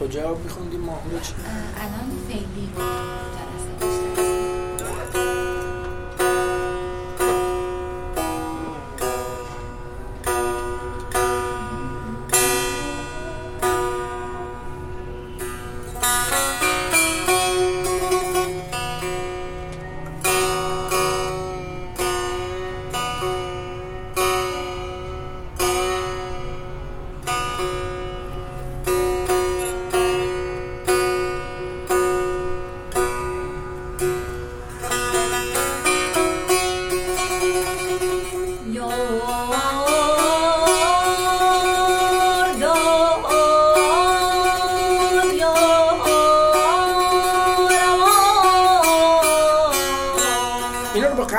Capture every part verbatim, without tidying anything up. کجا میخوندیم ماهورو چی؟ الان فیلی جلسه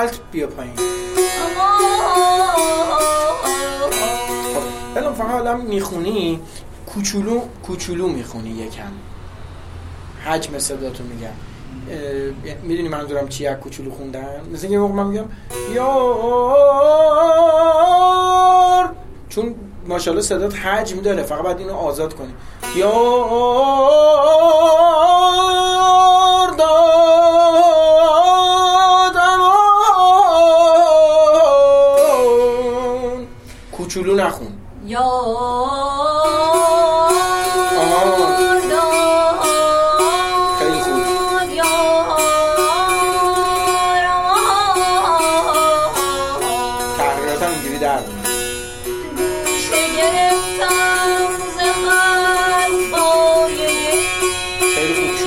داشته. بیا پایین. الان فقط الان میخونی کوچولو کوچولو میخونی، یکم حجم صداتو میگم. میدونی منظورم چیه کوچولو خوندن؟ مثلا یه موقع من میگم یار، چون ماشاءالله صدات حجم داره، فقط باید اینو آزاد کنی. یار دار کوچولو نخون. یا خیلی خوب. تغییرات هم اینجوری در بود. خیلی خوب شد.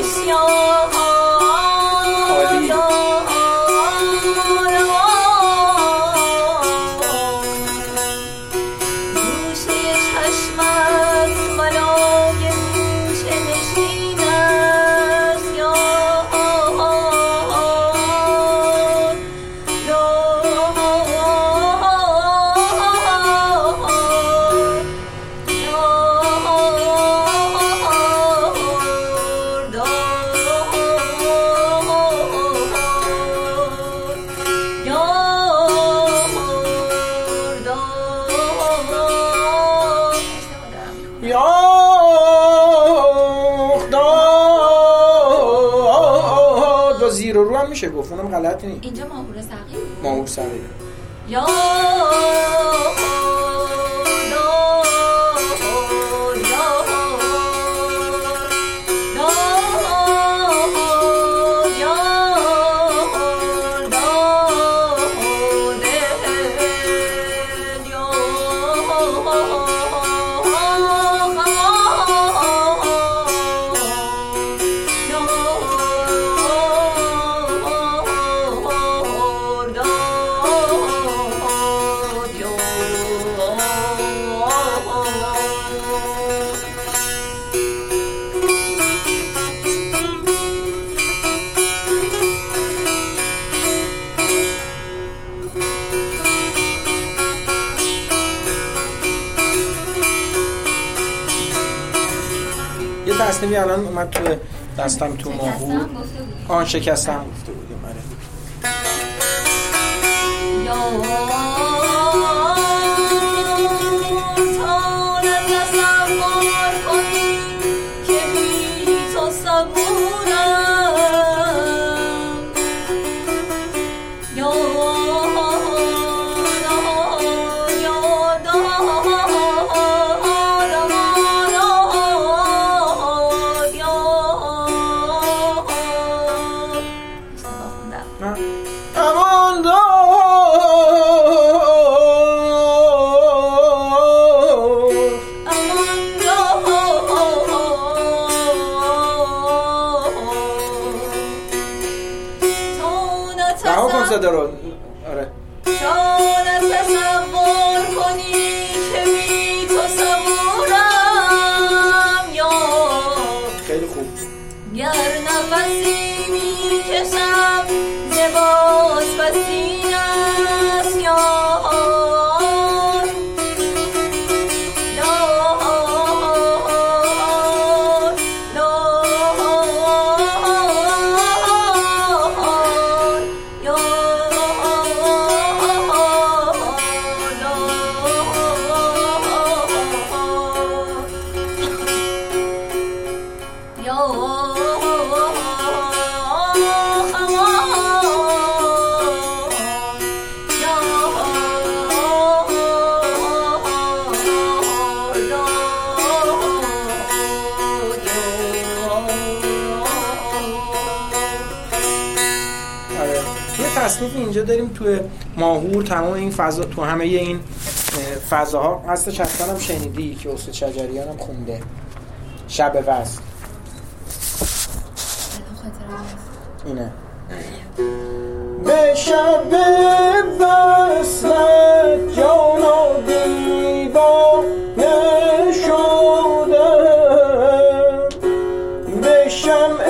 عالی. میشه گفت اونم غلط نیست. اینجا ماهور صغیر ماهور صغیر یا تصمیمی الان اومد تو دستم تو ماهور. آن شکستم گفته بودیم. آره درون. آره شاید تصور کنی که بی تو صبورم یا خیلی خوب. گر نفسی میکشم نباز بسین است یا تصنیف اینجا داریم توی ماهور، تمام این فضا تو همه این فضاها هست. چندان هم شنیدی که استاد شجریان هم خونده شب وصل اینه به شب وصل جانو دیبا نشودم به شمع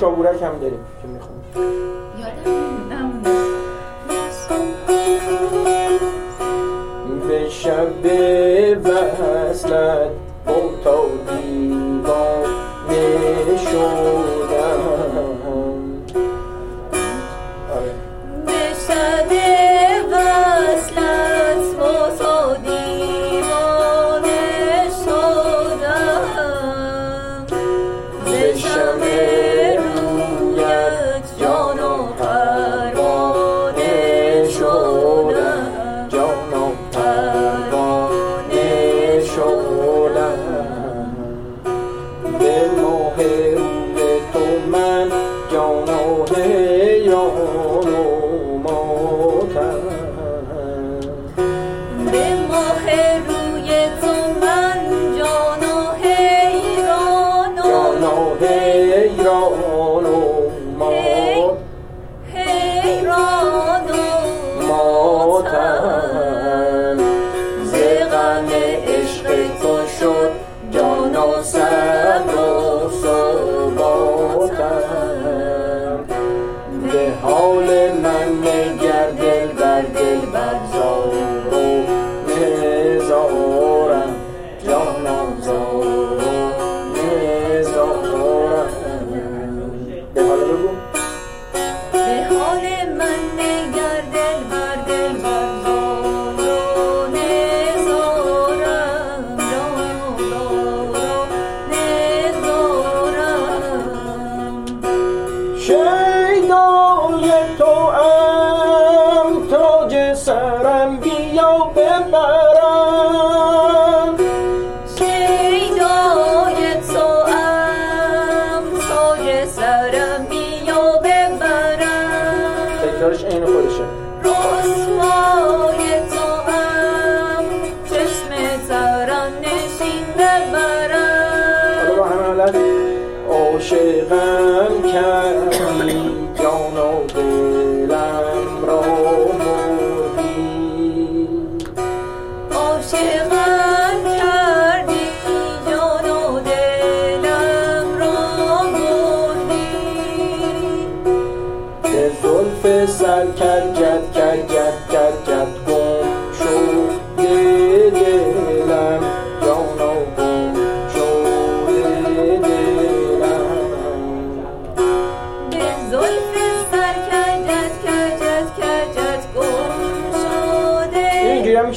شابورک هم داریم که میخونیم یادم به شب وصلت بوتا دیوانه شدم به شب وصلت بوتا دیوانه شدم به شب Don't know.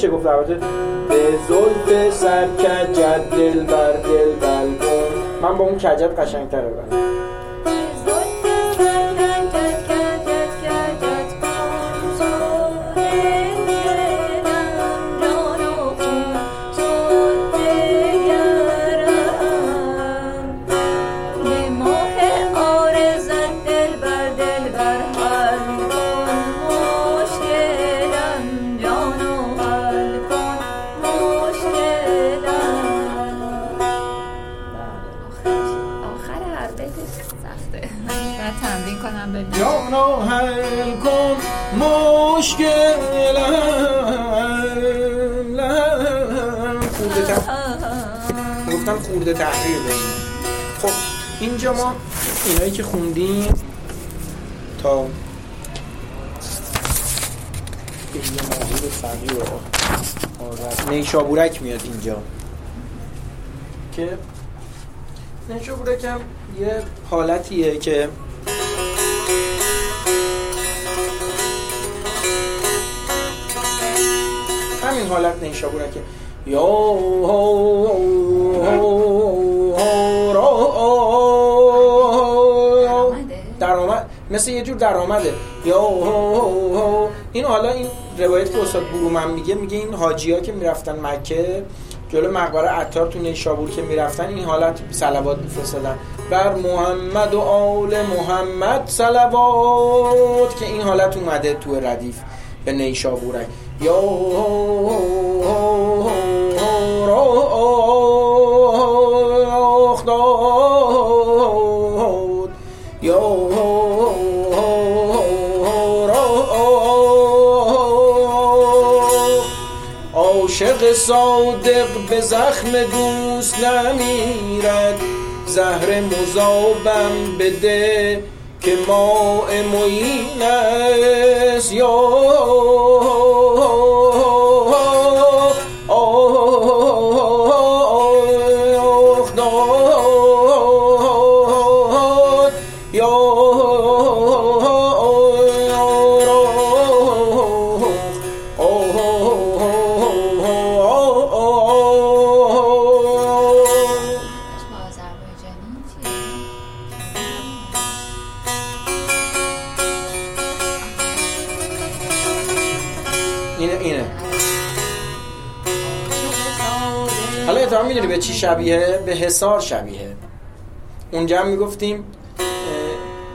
میشه گفت البته به زلف سر کجت دل بر دل بلکن، من با اون کجت قشنگتره برم. خورده تحریر بشیم. خب اینجا ما اینایی که خوندیم تا اینجا موجود فقیر و نیشابورک میاد اینجا که نیشابورک هم یه حالتیه که همین حالت نیشابورکه. یا درآمد، مثل یه جور درآمده. یا این حالا این روایت که استاد برومن میگه، میگه این حاجی‌ها که میرفتن مکه جلو مقبره عطار تو نیشابور که میرفتن این حالت صلوات میفرستادن بر محمد و آل محمد صلوات، که این حالت اومده تو ردیف به نیشابورک. یا عاشق صادق به زخم دوست نمیرد، زهر مذابم بده که ماء معین است. یا چی شبیه؟ به حصار شبیه. اونجا هم میگفتیم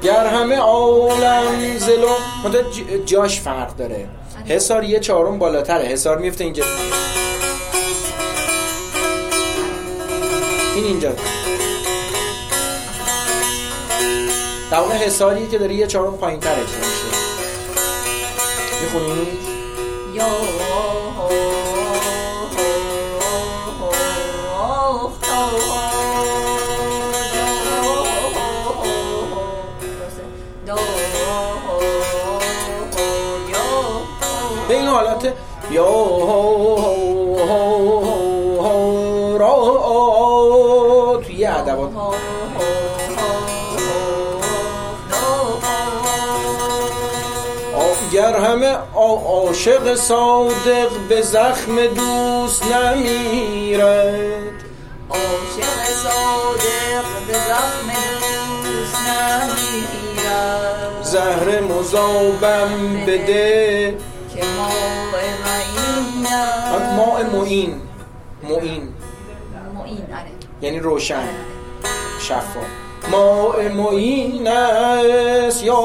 گر همه عالم زلو، مدت جاش فرق داره. حصار یه چهارم بالاتره، حصار میفته اینجا، این اینجا در اون حصاریه که داره یه چهارم پایین تر اجرا میشه. میخونیم یا حالت یا را توی ادبات گر همه عاشق صادق به زخم دوست نمیرد، عاشق صادق به زخم دوست نمیرد، زهر مذابم بده که ماء معین. معین معین یعنی روشن شفاف. ماء معین است. یا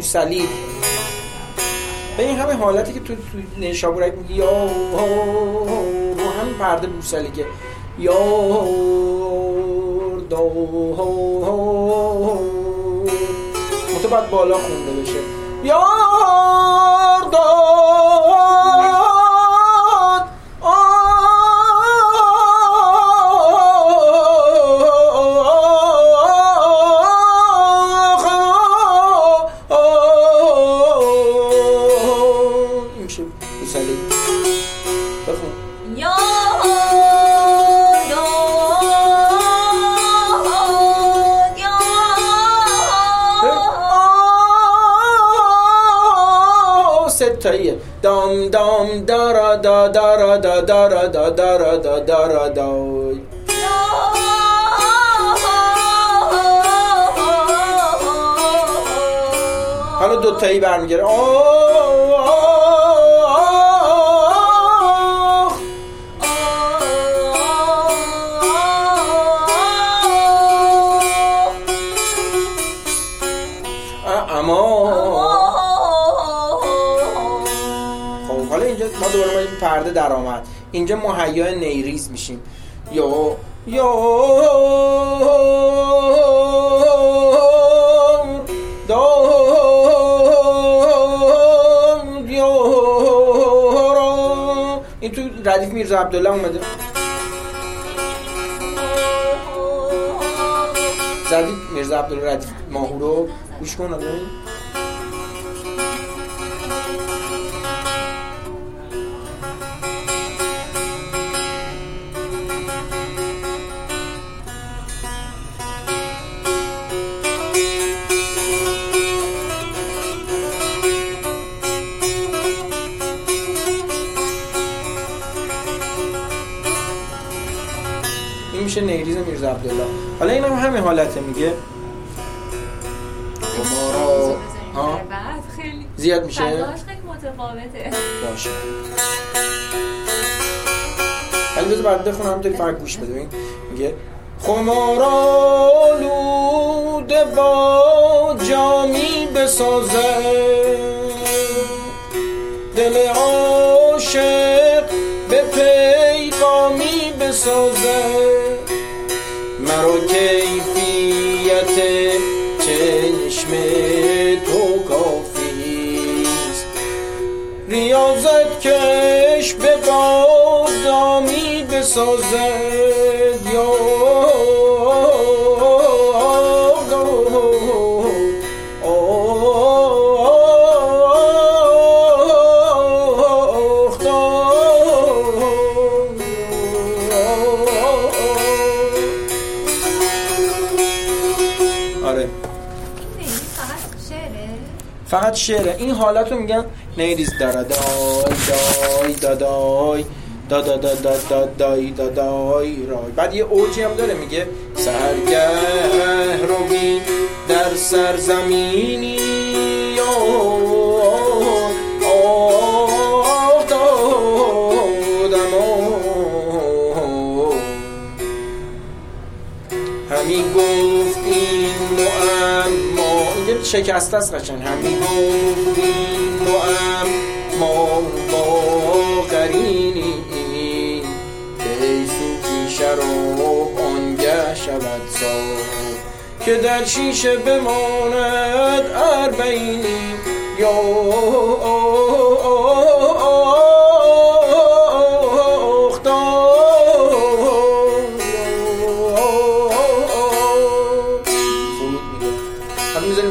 سلید به این همه حالتی که تو نیشابورک میگی. یا با همین پرده بوسلی که یا دا متو باید بالا خونده بشه. یا دا دوتاییه. دام دام دارا دا دارا دا دارا دا دارا دا دارا دا. حالا دوتایی برمیگره. پرده در آمد. اینجا مهیا نیریز میشیم. یو یو دوم یو. این تو ردیف میرزا عبدالله اومده. ردیف میرزا عبدالله ردیف ماهو رو گوش کن. نیریز میرزا عبدالله. حالا این هم همه حالته میگه امارا خیلی زیاد میشه. فرداش خیلی متفاوته. باشه حالا بذار بعد بخونم همینطوری فرق گوش بده. میگه خمارالوده با جامی بسازه دل عاشق به پیغامی بسازه مرا کیفیت چشم تو کافیست ریاضت کش به بادامی بسازد یا فقط شعره. این حالت رو میگن نیریز دارد دای دادای دادا دادا دای دادای رای. بعد یه اوجی هم داره میگه سرگه رو بین در سرزمینی همی گفت این مؤمن شکست است قشنگ همین گفتیم با هم ما با قرینی بیسو پیش رو آنگه شود سار که در شیشه بماند اربعینی یا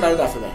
برای دفعه برای